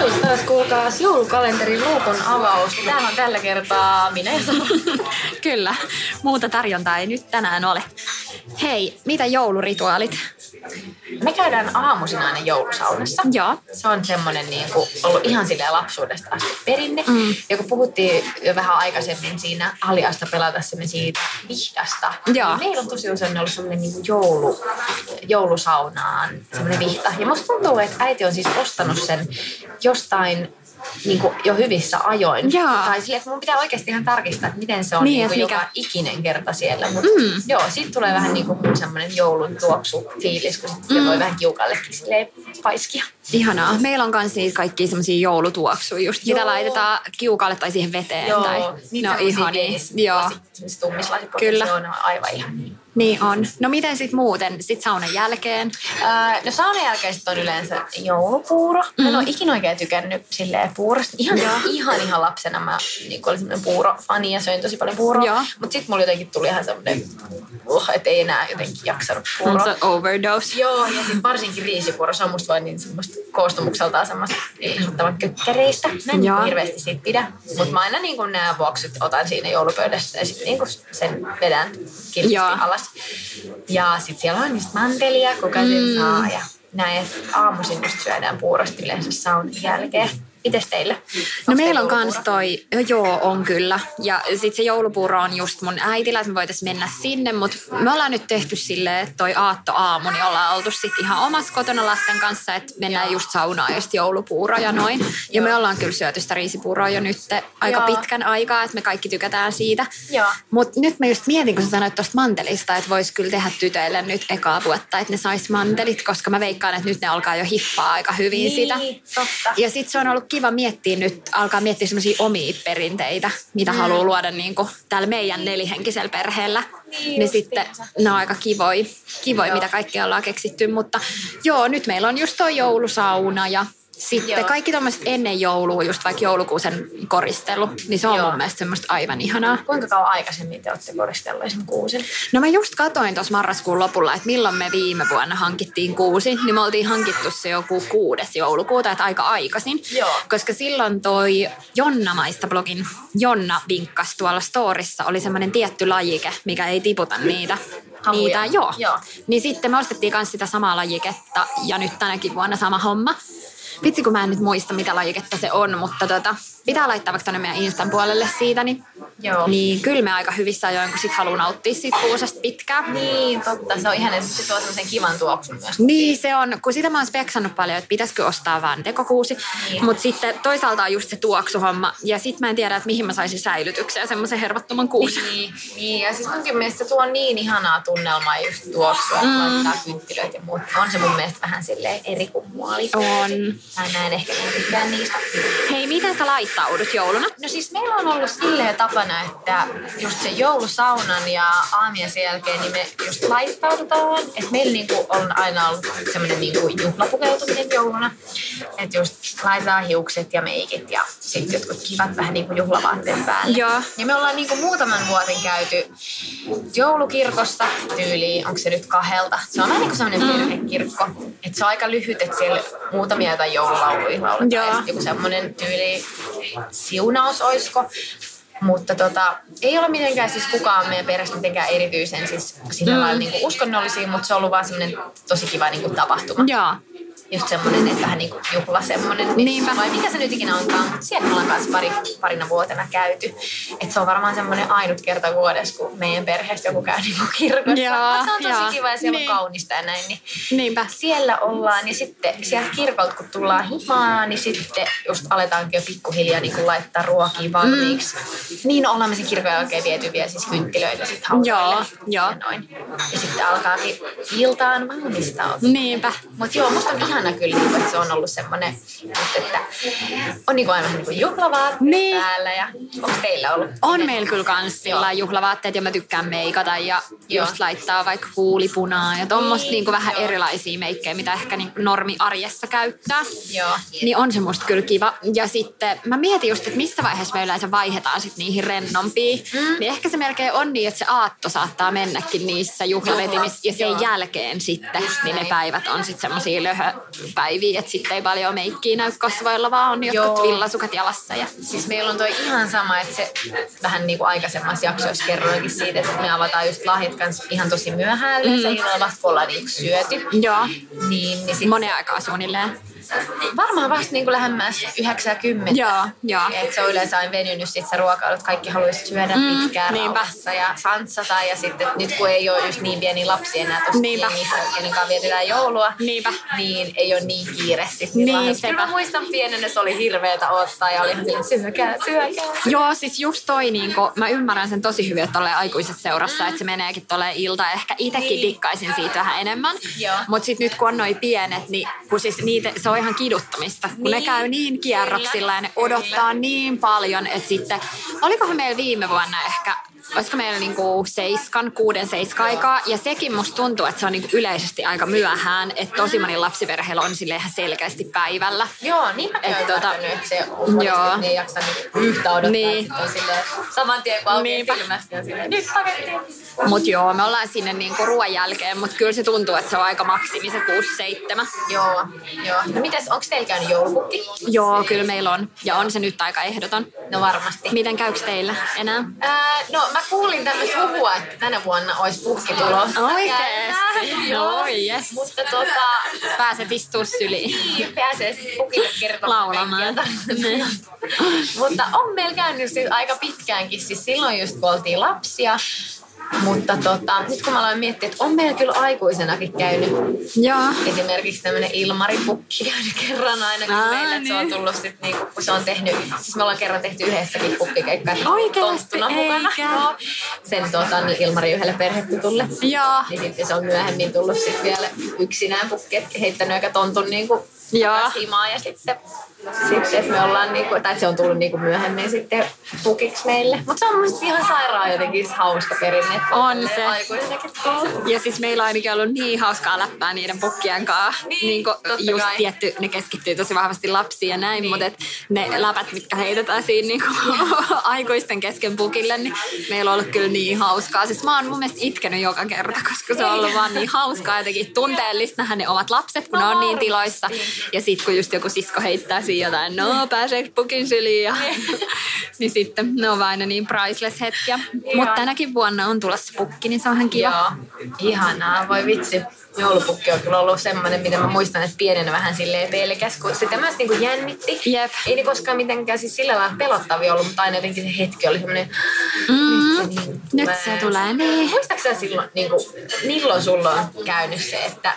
Olis kuulkaas joulukalenterin luukon avaus. Täällä on tällä kertaa minä ja Sara. Kyllä, muuta tarjontaa ei nyt tänään ole. Hei, mitä joulurituaalit? Me käydään aamuisin aina joulusaunassa. Joo. Se on semmoinen niinku ollut ihan silleen lapsuudesta asti perinne. Mm. Ja kun puhuttiin jo vähän aikaisemmin siinä Aliasta pelatessa me siitä vihdasta. Joo. Niin meillä on tosi usein ollut semmoinen niinku joulusaunaan semmoinen vihta. Ja musta tuntuu, että äiti on siis ostanut sen jostain niinku jo hyvissä ajoin. Jaa. Tai silleen, että mun pitää oikeasti ihan tarkistaa, että miten se on niin, niinku joka ikinen kerta siellä. Mut joo, siitä tulee vähän niinku mun semmoinen joulun tuoksu fiilis, kun sitten voi vähän kiukallekin silleen paiskia. Ihanaa. Meillä on kans niitä kaikkia semmoisia joulutuoksuja just, mitä laitetaan kiukalle tai siihen veteen. Joo, tai niitä no, ihania. Joo. Semmoisia tummislaiset, se on aivan ihan niin. Niin on. No miten sitten muuten? Sitten saunan jälkeen? No saunan jälkeen sitten on yleensä joulupuuro. Mä en ole ikinä oikein tykännyt silleen puurosta. Ihan lapsena mä niin olin semmoinen puurofani ja söin tosi paljon puuroa. Mutta sitten mulla jotenkin tuli ihan semmoinen, että ei enää jotenkin jaksanut puuroa. Se overdose. Joo, ja sitten varsinkin riisipuuro. Se on musta vain niin semmoista koostumukseltaan semmoista ihattavan kökkäreistä. Mä en hirveästi siitä pidä. Mutta mä aina niin nämä vuokset otan siinä joulupöydässä ja sitten niin sen vedän kiltisti alas. Ja sitten siellä on niistä mantelia, kuka sen saa ja näin. Aamuisin just syödään puurosta yleensä saunan jälkeen. Mites teillä? No meillä on kans toi, joo on kyllä. Ja sit se joulupuuro on just mun äitillä, että me voitaisiin mennä sinne. Mutta me ollaan nyt tehty silleen, että toi aattoaamu, niin ollaan oltu sit ihan omassa kotona lasten kanssa. Että mennään just saunaan ja sit joulupuuro ja noin. Ja me ollaan kyllä syöty sitä riisipuuroa jo nyt aika pitkän aikaa, että me kaikki tykätään siitä. Mutta nyt mä just mietin, kun sä sanoit tosta mantelista, että vois kyllä tehdä tytöille nyt ekaa vuotta, että ne sais mantelit. Koska mä veikkaan, että nyt ne alkaa jo hiffaa aika hyvin niin, sitä. Totta. Ja sit se on ollut kiva miettiä nyt, alkaa miettiä semmoisia omia perinteitä, mitä haluaa luoda niin kuin täällä meidän nelihenkisellä perheellä. Niin, niin sitten ne on aika kivoja mitä kaikkea ollaan keksitty, mutta joo, nyt meillä on just tuo joulusauna ja sitten kaikki tuommoiset ennen joulua, just vaikka joulukuusen koristelu, niin se on mun mielestä semmoista aivan ihanaa. Kuinka kauan aikaisemmin te olette koristelleet sen kuusen? No mä just katsoin tuossa marraskuun lopulla, että milloin me viime vuonna hankittiin kuusi, niin me oltiin hankittu se joku 6. joulukuuta, että aika aikaisin. Joo. Koska silloin toi Jonna Maistablogin, Jonna vinkkasi tuolla storissa, oli semmoinen tietty lajike, mikä ei tiputa niitä. Havuja. Niitä. Niin sitten me ostettiin myös sitä samaa lajiketta ja nyt tänäkin vuonna sama homma. Vitsi, kun mä en nyt muista, mitä lajiketta se on, mutta pitää laittaa vaikka tuonne meidän Instan puolelle siitä, niin kyllä me aika hyvissä ajoin, kun sit haluaa nauttia siitä kuusesta pitkään. Niin, totta. Se on ihan, että se tuo sellaisen kivan tuoksun myös. Niin, se on. Kun sitä mä oon speksannut paljon, että pitäisikö ostaa vaan tekokuusi, mutta sitten toisaalta on just se tuoksuhomma, ja sit mä en tiedä, että mihin mä saisin säilytykseen semmoisen hervottoman kuusen. Niin, ja siis munkin mielestä tuo on niin ihanaa tunnelmaa just tuoksua, kun laittaa kynttilöitä ja muuta. On se mun mielestä vähän silleen eri kuin muoli. On. Mä en ehkä mitään niistä. Hei, miten sä laittaudut jouluna? No siis meillä on ollut silleen tapana, että just se joulusaunan ja aamien sen jälkeen niin me just laittaudutaan. Että meillä niinku on aina ollut semmoinen niinku juhlapukeutuminen jouluna. Että just laitetaan hiukset ja meikit ja sitten jotkut kivat vähän niinku juhlavaatteen päälle. Joo. Ja me ollaan niinku muutaman vuoden käyty joulukirkossa tyyliin. Onko se nyt 2:00? Se on aina niinku semmoinen perhekirkko. Että se on aika lyhyt, että siellä muutamia jotain joululauluja lauletaan ja sitten joku semmoinen tyyli siunaus oisko. Mutta ei ole mitenkään siis kukaan meidän perheessä mitenkään erityisen siis sillä lailla niin kuin uskonnollisia, mutta se on ollut vaan semmoinen tosi kiva niin kuin tapahtuma. Joo. just semmoinen, että vähän niin kuin juhla semmoinen. Niinpä. Vai mikä se nyt ikinä onkaan. Siellä me ollaan kanssa parina vuotena käyty. Että se on varmaan semmoinen ainut kerta vuodessa, kun meidän perheestä joku käy niin kuin kirkossa. Jaa, se on tosi kiva ja siellä on kaunista ja näin. Niin niinpä. Siellä ollaan ja sitten sieltä kirkolta, kun tullaan himaan, niin sitten just aletaankin jo pikkuhiljaa niin kuin laittaa ruokia valmiiksi. Niin ollaan me sen kirkon jälkeen viety vielä siis kynttilöitä sitten hautaille. Ja noin. Ja sitten alkaakin iltaan valmistautua. Niinpä. Mutta joo, musta on ihana kyllä, että se on ollut semmoinen, että on niinku aina niinku juhlavaatteet päällä. Ja onko teillä ollut? On meillä kyllä kans juhlavaatteet ja mä tykkään meikata ja just laittaa vaikka huulipunaa ja tommoista niinku vähän erilaisia meikkejä, mitä ehkä niinku normi arjessa käyttää. Joo. Niin on se musta kyllä kiva. Ja sitten mä mietin just, että missä vaiheessa me yleensä vaihdetaan sit niihin rennompiin. Niin ehkä se melkein on niin, että se aatto saattaa mennäkin niissä juhlavetimissä ja sen jälkeen sitten niin ne päivät on sitten semmosia löhöpäiviä, että sitten ei paljon meikkiä näy kasvoilla, vaan on jotkut villasukat jalassa. Ja. Siis meillä on toi ihan sama, että se vähän niin kuin aikaisemmassa jaksoissa kerroinkin siitä, että me avataan just lahjat kanssa ihan tosi myöhään. Se illalla vasta, kun ollaan niin syöty. Joo. Niin sit... Monen aikaa suunnilleen. Varmaan vasta niin kuin lähemmäs 90. Joo. Että se on yleensä aina venynyt sit se ruokailu, että kaikki haluaisi syödä pitkään rauhassa ja santsata. Ja sitten nyt kun ei ole just niin pieniä lapsia enää tosta pienissä, jonka vietetään joulua, niin ei ole niin kiire sitten. Kyllä mä muistan pienenä, se oli hirveetä odottaa ja oli ihan syökää. Joo, siis just toi, niin kun, mä ymmärrän sen tosi hyvin tolleen aikuisessa seurassa, että se meneekin tolleen ilta. Ehkä itsekin dikkaisin siitä vähän enemmän. Mutta sitten nyt kun on noi pienet, niin kun siis niitä, se on ihan kiduttamista, kun ne käy niin kierroksilla ja ne odottaa niin paljon, että sitten, olikohan meillä viime vuonna ehkä, olisiko meillä niinku 6-7 aikaa, ja sekin musta tuntuu, että se on niinku yleisesti aika myöhään, että tosi moni lapsiperheellä on sille ihan selkeästi päivällä. Joo, niin mä käyn katsoneet, että se on ne ei jaksa yhtä odottaa, että on silleen saman tien kun aukeaa silmästä ja silleen, nyt pakettiin. Mut joo, me ollaan sinne niinku ruoan jälkeen, mut kyllä se tuntuu, että se on aika maksimi se 6-7. Joo. No mites, onks teillä käynyt joulupukki? Joo, kyllä meillä on, ja on se nyt aika ehdoton. No varmasti. Miten käyks teillä enää? No mä kuulin tämmöistä huhua, että tänä vuonna olisi pukki tulossa. Oikeesti? Yes. Mutta pääset istua syliin. Niin, pääsee pukille kertomaan. Laulamaan. Mutta on meillä käynyt siis aika pitkäänkin, siis silloin just kun oltiin lapsia. Mutta nyt kun mä aloin miettiä, että on meillä kyllä aikuisenakin käynyt esimerkiksi tämmöinen ilmaripukki käynyt kerran ainakin meillä, että se on tullut sitten niinku, kun se on tehnyt, siis me ollaan kerran tehty yhdessäkin pukkikeikkaa tonttuna mukana. No, sen niin Ilmari yhdelle perhetutulle. Ja sitten se on myöhemmin tullut sitten vielä yksinään pukki, heittänyt aika tontun niinku himaa ja sitten me ollaan niinku, tai se on tullut niinku myöhemmin sitten pukiksi meille. Mutta se on musta ihan sairaan jotenkin hauska perinne. On se. Ja siis meillä on ainakin ollut niin hauskaa läppää niiden pukkien kanssa. Niin, just kai. Tietty, ne keskittyy tosi vahvasti lapsiin ja näin, mutta et ne läpät, mitkä heitetään siinä niinku aikuisten kesken pukille, niin meillä on ollut kyllä niin hauskaa. Siis mä oon mun mielestä itkenyt joka kerta, koska se on ollut vaan niin hauskaa jotenkin tunteellista nähdä ne omat lapset, kun ne on niin tiloissa. Ja sit kun just joku sisko heittää siinä jotain, pääseekö pukin syliin? Ja, niin sitten ne on aina niin priceless hetkiä. Mutta tänäkin vuonna on tulossa pukki, niin se on ihan kiva. Joo, ihanaa, voi vitsi. Joulupukki on kyllä ollut semmoinen, mitä mä muistan, että pienenä vähän silleen pelkäs, kun sitä myös niinku jännitti. Jep. Ei ne koskaan mitenkään siis sillä lailla pelottavia ollut, mutta aina jotenkin se hetki oli semmoinen, nyt se tulee. Niin. Muistatko sä silloin, niinku, milloin sulla on käynyt se, että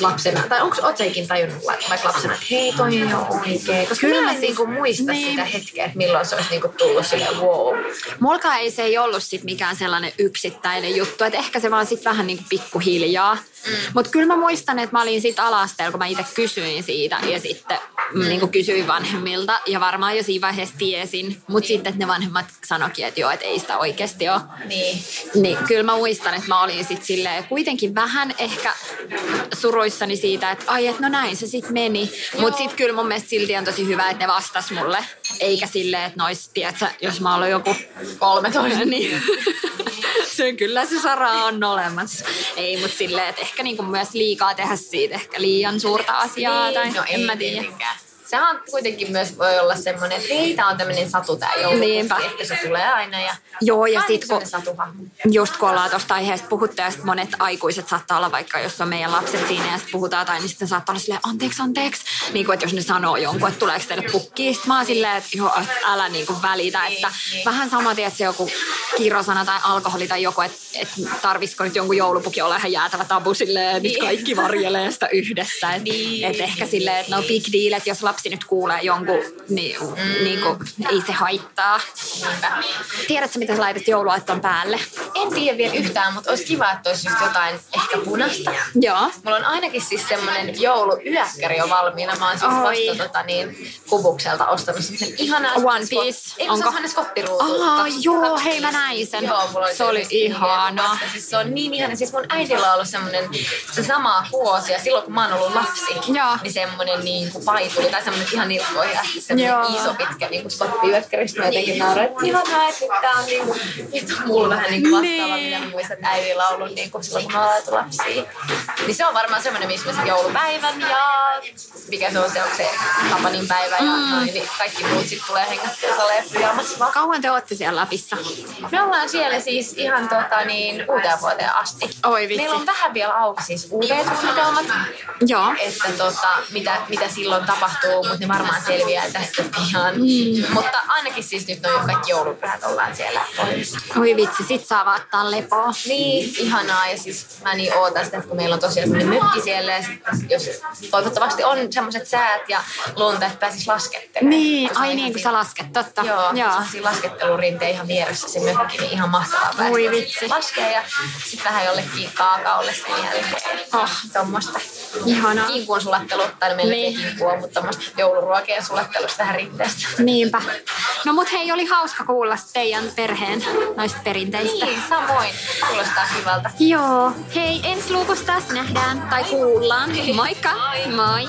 lapsena, tai onko otseikin tajunnut vaikka lapsena, että hei toi ei ole oikein, koska kyllä mä niinku muista sitä hetkeä, että milloin se olisi niinku tullut silleen wow. Mulkaan ei se ei ollut sit mikään sellainen yksittäinen juttu, että ehkä se vaan sit vähän niinku pikkuhiljaa. Mutta kyllä mä muistan, että mä olin sit ala-asteella, kun mä itse kysyin siitä ja sitten niinku kysyin vanhemmilta ja varmaan jo siinä vaiheessa tiesin, mutta sitten ne vanhemmat sanoikin, että joo, että ei sitä oikeasti ole. Niin kyllä mä muistan, että mä olin sit silleen kuitenkin vähän ehkä suruissani siitä, että ai, että no näin se sit meni. Mutta sit kyllä mun mielestä silti on tosi hyvä, että ne vastas mulle. Eikä silleen, että nois, tiedätkö, jos mä oon joku 13, niin se kyllä se Sara on olemassa. Ei, mutta silleen, että ehkä niinku myös liikaa tehdä siitä ehkä liian suurta asiaa. Tai no en mä tiedä. sehän kuitenkin myös voi olla semmoinen, että hei, tää on tämmöinen satu tää joulukuski, että se tulee aina. Ja joo, ja sit kun just kun ollaan tosta aiheesta puhuttu, ja sit monet aikuiset saattaa olla, vaikka jos on meidän lapset siinä ja sit puhutaan tai niin sitten saattaa olla silleen, anteeksi. Niin kuin, että jos ne sanoo jonkun, että tuleeko teille pukkiin, sit mä oon silleen, että joo, älä niin kuin välitä. Että niin. Vähän sama tiedät se joku kirosana tai alkoholi tai joku, että tarvisiko nyt jonkun joulupukin olla ihan jäätävä tabu silleen, nyt kaikki varjelee sitä yhdessä. Että niin. Et ehkä silleen, että no big deal, että jos lapsi nyt kuulee jonkun, niin, niin kuin, ei se haittaa. Tiedätkö, mitä sä laitat jouluaatton päälle? En tiedä vielä yhtään, mutta olisi kiva, että olisi just jotain ehkä punaista. Joo. Mulla on ainakin siis semmoinen jouluyökkäri jo valmiina. Mä oon siis vasta Kubukselta ostanut semmoisen ihanan. One Piece. Ei, onko? Se on hänen skottiruutu. Joo, hei mä näin sen. Joo, mulla oli se oli ihana. Siis se on niin ihana. Siis mun äidillä on ollut semmoinen se sama kuosi ja silloin kun mä oon ollut lapsi, niin semmoinen niin kuin paituli tai semmoinen ihan nilkkoihin asti semmoinen iso pitkä niin kuin skottiyökkäristä. Mä jotenkin nauroin, että ihanaa, että tää on niin kuin, että on mulla vähän niin kuin vastaava, mitä mä muistan, että äidillä on ollut niin kuin silloin kun mä oon laitu lapsia. Niin se on varmaan semmoinen, missä mä sen joulupäivän ja mikä se on se, onko se Tapanin päivä ja noin, niin kaikki muut sit tulee hengättyä saleen pyjaamassa vaan. Kauan te ootte siellä Lapissa? Me ollaan siellä siis ihan uuteen vuoteen asti. Oi vitsi. Meillä on vähän vielä auki siis UV-suunnitelmat. Joo. Että mitä silloin tapahtuu, mutta ne varmaan selviää tästä pian. Mutta ainakin siis nyt noin kaikki joulupyhät ollaan siellä pohjassa. Oi vitsi, sit saa vaattaa lepoa. Niin, ihanaa. Ja siis mä niin ootan sitä, että kun meillä on tosiaan semmoinen mökki siellä ja jos toivottavasti on semmoiset säät ja lunta, että pääsis laskettelemaan. Niin, ai niin, kun sä lasket, totta. Joo. Siinä laskettelurinteen ihan vieressä se mökki, niin ihan mahtavaa päästä. Ui vitsi. Laskee ja sit vähän jollekin kaakaolle sen jälkeen. Tommosta. Ihanaa. Kinkuun sulattelutta, niin meillä ei kinkua, mutta tommosta jouluruokien sulattelusta tähän rinteestä. Niinpä. No mut hei, oli hauska kuulla teidän perheen noista perinteistä. Niin, samoin. Kuulostaa hyvältä. Joo. Hei, ensi luukussa taas nähdään tai kuullaan. Moikka. Moi.